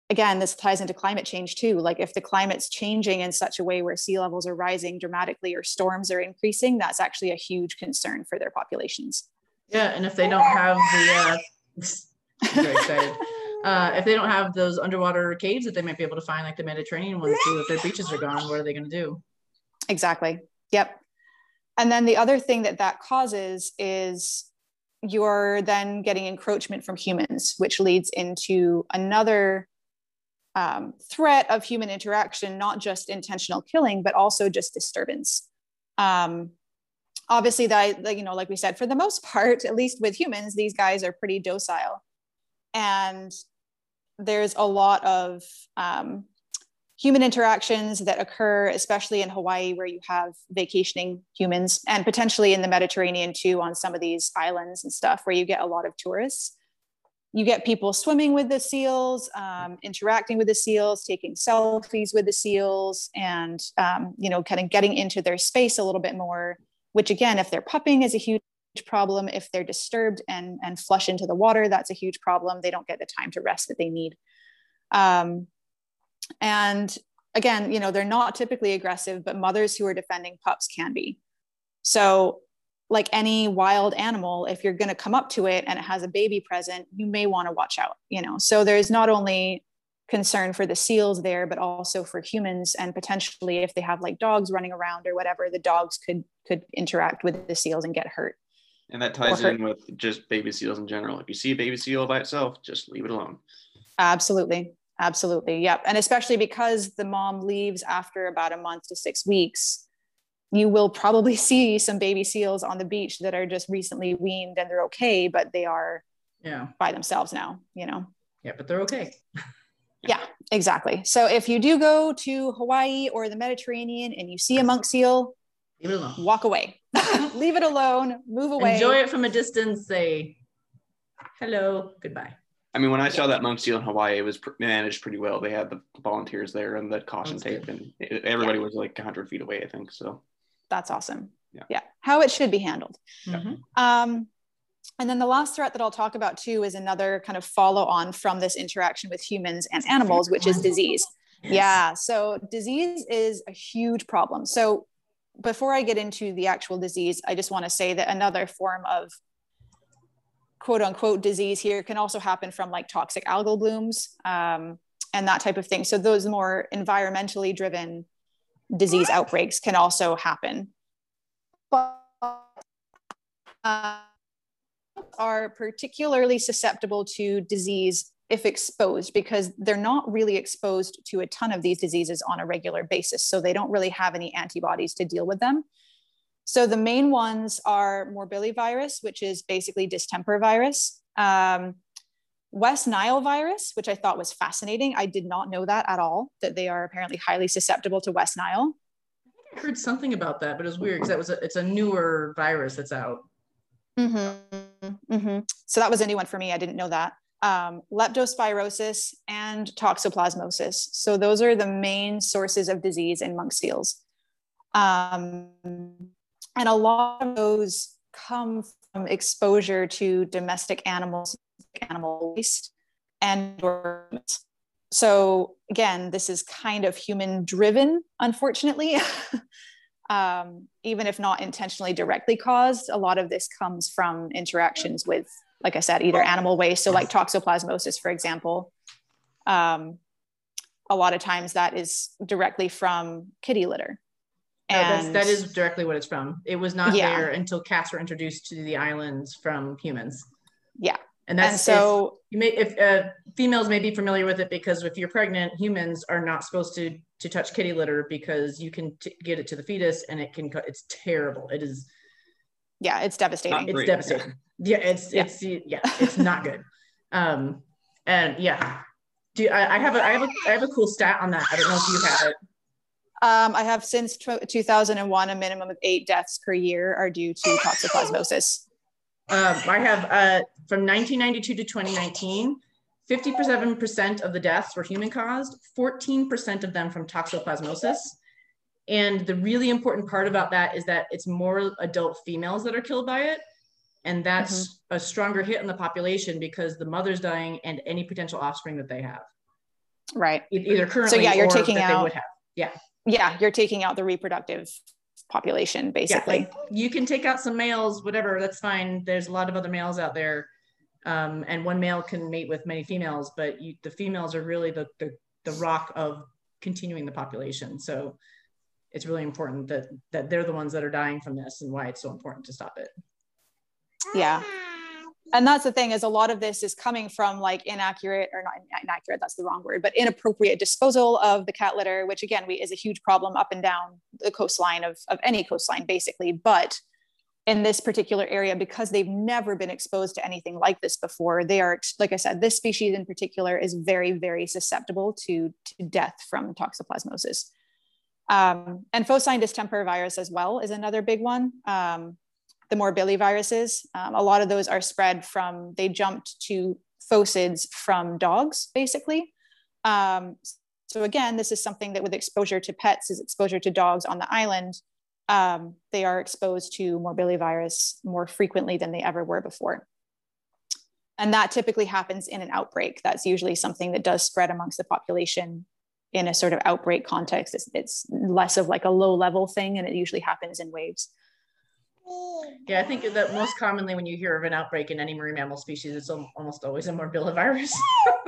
Again, this ties into climate change too. Like if the climate's changing in such a way where sea levels are rising dramatically or storms are increasing, that's actually a huge concern for their populations. Yeah, and if they don't have the, uh, very excited. Uh, if they don't have those underwater caves that they might be able to find, like the Mediterranean ones too, if their beaches are gone, what are they gonna do? Exactly, yep. And then the other thing that that causes is you're then getting encroachment from humans, which leads into another Um, threat of human interaction, not just intentional killing, but also just disturbance. Um, obviously, that, you know, like we said, for the most part, at least with humans, these guys are pretty docile. And there's a lot of um, human interactions that occur, especially in Hawaii, where you have vacationing humans, and potentially in the Mediterranean too, on some of these islands and stuff, where you get a lot of tourists. You get people swimming with the seals, um, interacting with the seals, taking selfies with the seals, and, um, you know, kind of getting into their space a little bit more, which again, if they're pupping is a huge problem. If they're disturbed and, and flush into the water, that's a huge problem. They don't get the time to rest that they need. Um, and again, you know, they're not typically aggressive, but mothers who are defending pups can be. So like any wild animal, if you're going to come up to it and it has a baby present, you may want to watch out, you know? So there's not only concern for the seals there, but also for humans. And potentially if they have like dogs running around or whatever, the dogs could, could interact with the seals and get hurt. And that ties in with just baby seals in general. If you see a baby seal by itself, just leave it alone. Absolutely. Absolutely. Yep. And especially because the mom leaves after about a month to six weeks, you will probably see some baby seals on the beach that are just recently weaned and they're okay, but they are yeah. by themselves now, you know? Yeah, but they're okay. Yeah, exactly. So if you do go to Hawaii or the Mediterranean and you see a monk seal, leave it alone. Walk away, leave it alone, move away. Enjoy it from a distance, say hello, goodbye. I mean, when I saw that monk seal in Hawaii, it was managed pretty well. They had the volunteers there and the caution tape and everybody yeah. was like a hundred feet away, I think, so. That's awesome. Yeah. yeah. How it should be handled. Mm-hmm. Um, and then the last threat that I'll talk about too is another kind of follow on from this interaction with humans and animals, which is disease. Yes. Yeah. So disease is a huge problem. So before I get into the actual disease, I just want to say that another form of quote unquote disease here can also happen from like toxic algal blooms um, and that type of thing. So those more environmentally driven disease outbreaks can also happen, but uh, are particularly susceptible to disease if exposed, because they're not really exposed to a ton of these diseases on a regular basis. So they don't really have any antibodies to deal with them. So the main ones are morbillivirus, which is basically distemper virus, um, West Nile virus, which I thought was fascinating. I did not know that at all, that they are apparently highly susceptible to West Nile. I think I heard something about that, but it was weird because that was a, it's a newer virus that's out. Mm-hmm. Mm-hmm. So that was a new one for me. I didn't know that. Um, leptospirosis and toxoplasmosis. So those are the main sources of disease in monk seals. Um, and a lot of those come from exposure to domestic animals, animal waste, and so again, this is kind of human driven, unfortunately. um, even if not intentionally directly caused, a lot of this comes from interactions with, like I said, either animal waste, so like toxoplasmosis, for example. Um, a lot of times that is directly from kitty litter. And no, that's, that is directly what it's from. It was not yeah. there until cats were introduced to the islands from humans. Yeah. And that's, and so if you may, if uh, females may be familiar with it, because if you're pregnant, humans are not supposed to to touch kitty litter because you can t get it to the fetus and it can, it's terrible. It is. Yeah. It's devastating. It's devastating. Yeah. It's, yeah. it's, yeah, it's not good. Um, and yeah, do I, I have a, I have a, I have a cool stat on that. I don't know if you have it. Um, I have since two thousand one, a minimum of eight deaths per year are due to toxoplasmosis. Um, I have, uh, from nineteen ninety-two to twenty nineteen, fifty-seven percent of the deaths were human caused, fourteen percent of them from toxoplasmosis. And the really important part about that is that it's more adult females that are killed by it. And that's mm-hmm. a stronger hit on the population because the mother's dying and any potential offspring that they have. Right. Either currently so, yeah, you're or taking that out they would have. Yeah. Yeah, you're taking out the reproductive population, basically. Yeah, like you can take out some males, whatever, that's fine. There's a lot of other males out there. Um, and one male can mate with many females, but you, the females are really the, the, the rock of continuing the population. So it's really important that, that they're the ones that are dying from this and why it's so important to stop it. Yeah. And that's the thing, is a lot of this is coming from like inaccurate or not inaccurate, that's the wrong word, but inappropriate disposal of the cat litter, which again, we, is a huge problem up and down the coastline of, of any coastline basically. But in this particular area, because they've never been exposed to anything like this before, they are, like I said, this species in particular is very, very susceptible to, to death from toxoplasmosis. Um, and phocine distemper virus as well is another big one. Um, the morbilliviruses, um, a lot of those are spread from, they jumped to phocids from dogs, basically. Um, so again, this is something that with exposure to pets is exposure to dogs on the island. Um, they are exposed to morbillivirus more frequently than they ever were before. And that typically happens in an outbreak. That's usually something that does spread amongst the population in a sort of outbreak context. It's, it's less of like a low level thing, and it usually happens in waves. Yeah, I think that most commonly when you hear of an outbreak in any marine mammal species, it's almost always a morbillivirus.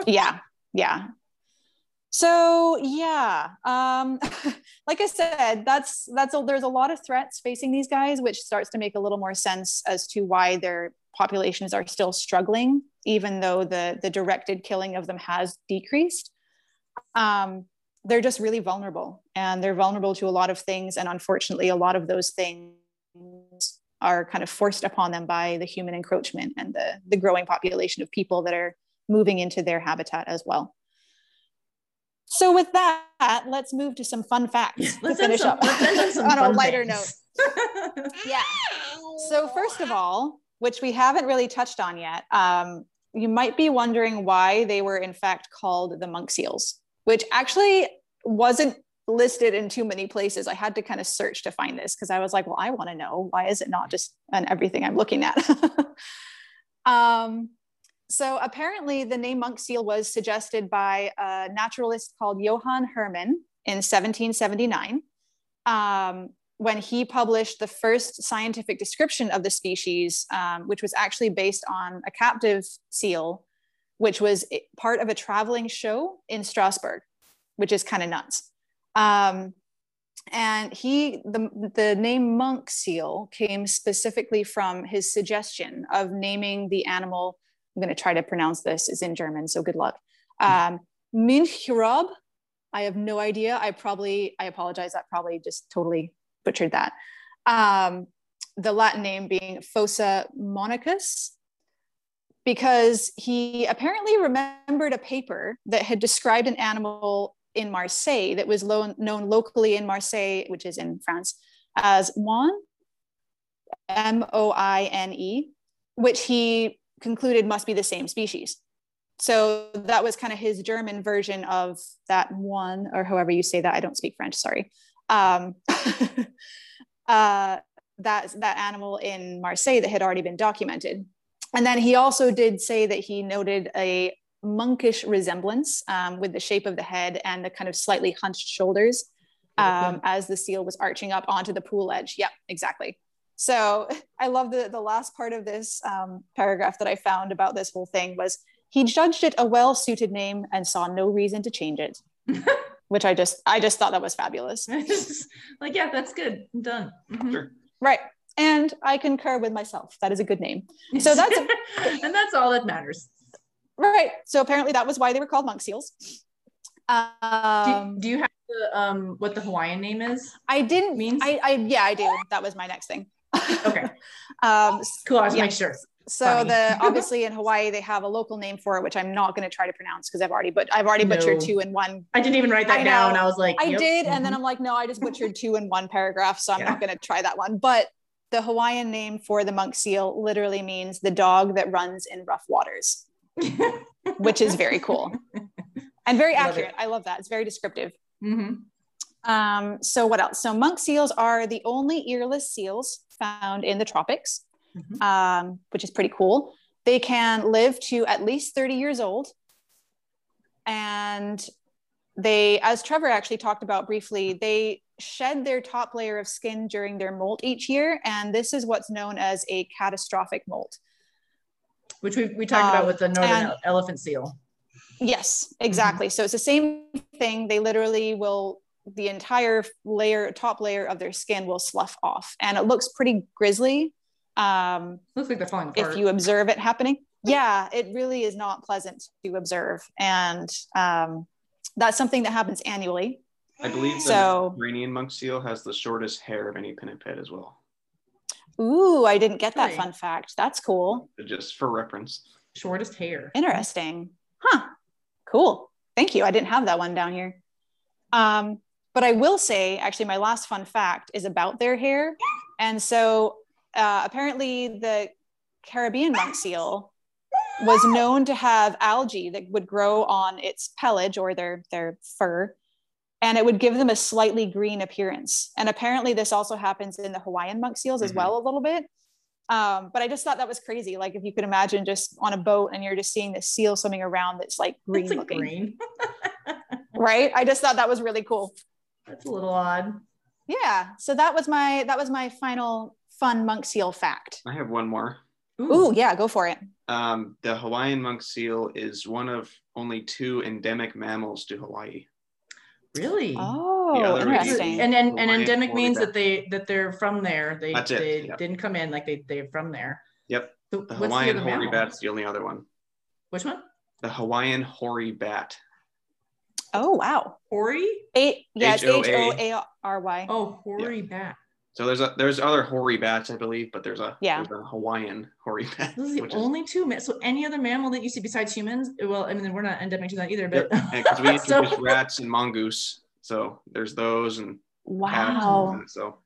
Yeah, yeah. So yeah, um, like I said, that's that's a, there's a lot of threats facing these guys, which starts to make a little more sense as to why their populations are still struggling, even though the the directed killing of them has decreased. Um, they're just really vulnerable, and they're vulnerable to a lot of things, and unfortunately, a lot of those things are kind of forced upon them by the human encroachment and the, the growing population of people that are moving into their habitat as well. So with that, let's move to some fun facts let's to finish some, up let's some on a lighter things. note. Yeah. So first of all, which we haven't really touched on yet, um, you might be wondering why they were in fact called the monk seals, which actually wasn't listed in too many places. I had to kind of search to find this because I was like, well, I want to know, why is it not just on everything I'm looking at? um, so apparently the name monk seal was suggested by a naturalist called Johann Hermann in seventeen seventy-nine um, when he published the first scientific description of the species, um, which was actually based on a captive seal, which was part of a traveling show in Strasbourg, which is kind of nuts. Um, and he, the, the name monk seal came specifically from his suggestion of naming the animal, I'm going to try to pronounce this, it's in German, so good luck. Um, Minchrob, I have no idea. I probably, I apologize. I probably just totally butchered that. Um, the Latin name being Fossa monicus, because he apparently remembered a paper that had described an animal in Marseille that was lo known locally in Marseille, which is in France, as Moine, M O I N E, which he concluded must be the same species. So that was kind of his German version of that one, or however you say that. I don't speak French, sorry. Um, uh, that, that animal in Marseille that had already been documented. And then he also did say that he noted a monkish resemblance um, with the shape of the head and the kind of slightly hunched shoulders um, as the seal was arching up onto the pool edge. Yep, exactly. So I love the, the last part of this um, paragraph that I found about this whole thing was, he judged it a well-suited name and saw no reason to change it, which I just, I just thought that was fabulous. Like, yeah, that's good. I'm done. Mm-hmm. Sure. Right. And I concur with myself. That is a good name. So that's, a, and that's all that matters. Right. So apparently that was why they were called monk seals. Um, do, do you have the, um, what the Hawaiian name is? I didn't mean, I, I, yeah, I do. That was my next thing. Okay. um, cool. I'll just yeah. make sure. So Funny. the, obviously in Hawaii, they have a local name for it, which I'm not going to try to pronounce because I've already, but I've already no. butchered two in one. I didn't even write that I down. And I was like, I yep. did. Mm-hmm. And then I'm like, no, I just butchered two in one paragraph. So I'm yeah. not going to try that one. But the Hawaiian name for the monk seal literally means the dog that runs in rough waters, which is very cool and very love accurate. It. I love that. It's very descriptive. Mm-hmm. um, so what else? So monk seals are the only earless seals found in the tropics. Mm-hmm. um, which is pretty cool. They can live to at least thirty years old. And they, as Trevor actually talked about briefly, they shed their top layer of skin during their molt each year. And this is what's known as a catastrophic molt. Which we, we talked um, about with the northern and, elephant seal. Yes, exactly. Mm-hmm. So it's the same thing. They literally will, the entire layer, top layer of their skin will slough off. And it looks pretty grisly. Um, looks like they're falling apart. If you observe it happening. Yeah, it really is not pleasant to observe. And um, that's something that happens annually. I believe so, the Mediterranean monk seal has the shortest hair of any pinniped as well. Ooh, I didn't get that right. fun fact. That's cool. Just for reference. Shortest hair. Interesting. Huh. Cool. Thank you. I didn't have that one down here. Um, but I will say, actually, my last fun fact is about their hair. And so Uh, apparently the Caribbean monk seal was known to have algae that would grow on its pelage or their, their fur, and it would give them a slightly green appearance. And apparently this also happens in the Hawaiian monk seals as mm-hmm. well a little bit. Um, but I just thought that was crazy. Like if you could imagine just on a boat and you're just seeing this seal swimming around that's like green that's looking. Like green. Right? I just thought that was really cool. That's a little odd. Yeah. So that was my, that was my final fun monk seal fact. I have one more. Ooh, Ooh yeah, go for it. Um, the Hawaiian monk seal is one of only two endemic mammals to Hawaii. Really? Oh, interesting. And then, and endemic means that they that they're from there. They That's it. they yep. didn't come in like they they're from there. Yep. The, the Hawaiian hoary bat's the only other one. Which one? The Hawaiian hoary bat. Oh wow. Hoary? A yeah, it's H O A R Y. Oh, hoary yep. bat. So there's a, there's other hoary bats, I believe, but there's a, yeah. there's a Hawaiian hoary bat. Those are the only is, two. So any other mammal that you see besides humans? Well, I mean, we're not endemic to that either, but because we introduced so. rats and mongoose, so there's those and wow, and that, so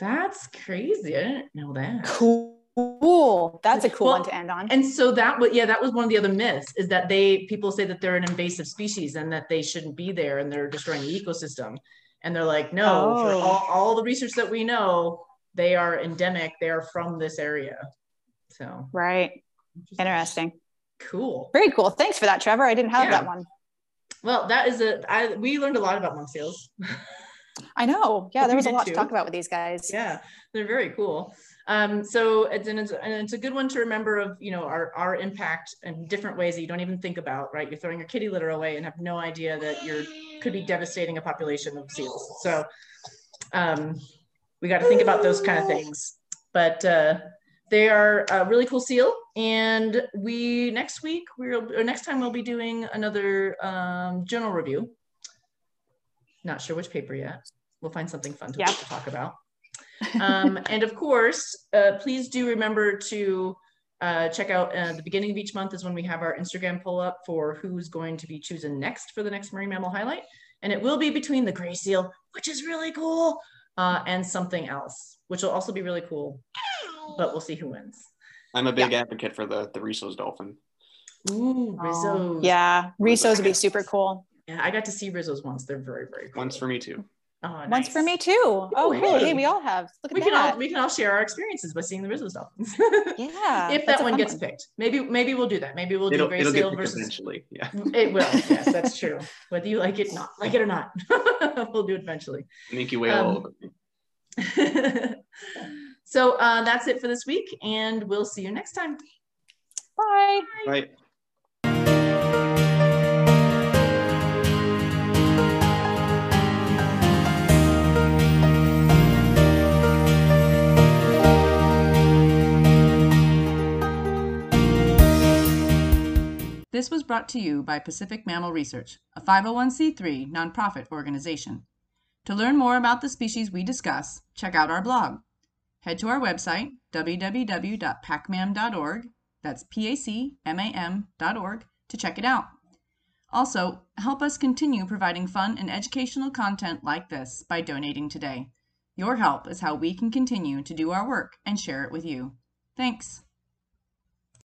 that's crazy. I didn't know that. Cool, that's a cool well, one to end on. And so that, but yeah, that was one of the other myths is that they people say that they're an invasive species and that they shouldn't be there and they're destroying the ecosystem. And they're like, no, oh. for all, all the research that we know, they are endemic. They are from this area. So, right. Interesting. Interesting. Cool. Very cool. Thanks for that, Trevor. I didn't have yeah. that one. Well, that is a, I, we learned a lot about monk seals. I know. Yeah, but there was a lot too. to talk about with these guys. Yeah, they're very cool. Um, so it's, and it's, and it's a good one to remember of, you know, our, our impact in different ways that you don't even think about, right? You're throwing your kitty litter away and have no idea that you're could be devastating a population of seals. So um, we got to think about those kind of things, but uh, they are a really cool seal. And we, next week, we'll, or next time we'll be doing another um, journal review. Not sure which paper yet. We'll find something fun to, yeah. to talk about. Um, and of course, uh, please do remember to Uh, check out uh, the beginning of each month is when we have our Instagram pull up for who's going to be chosen next for the next Marine Mammal Highlight. And it will be between the gray seal, which is really cool, uh, and something else, which will also be really cool, but we'll see who wins. I'm a big yeah. advocate for the, the Risso's dolphin. Ooh, Risso's. Oh, yeah, Risso's would be super cool. Yeah, I got to see Risso's once. They're very, very cool. Once for me too. Oh, nice. Once for me too. Oh, hey, hey, we all have. Look at we that. Can all, we can all share our experiences by seeing the Risso's dolphins. Yeah. If that one gets one. picked, maybe maybe we'll do that. Maybe we'll it'll, do Gray Seal versus. Eventually, yeah. It will. Yes, that's true. Whether you like it, not like it or not, we'll do it eventually. Make you wait um, all over me. So uh, that's it for this week, and we'll see you next time. Bye. Bye. Bye. This was brought to you by Pacific Mammal Research, a five oh one c three nonprofit organization. To learn more about the species we discuss, check out our blog. Head to our website, w w w dot pac mam dot org, that's P A C M A M dot org, to check it out. Also, help us continue providing fun and educational content like this by donating today. Your help is how we can continue to do our work and share it with you. Thanks.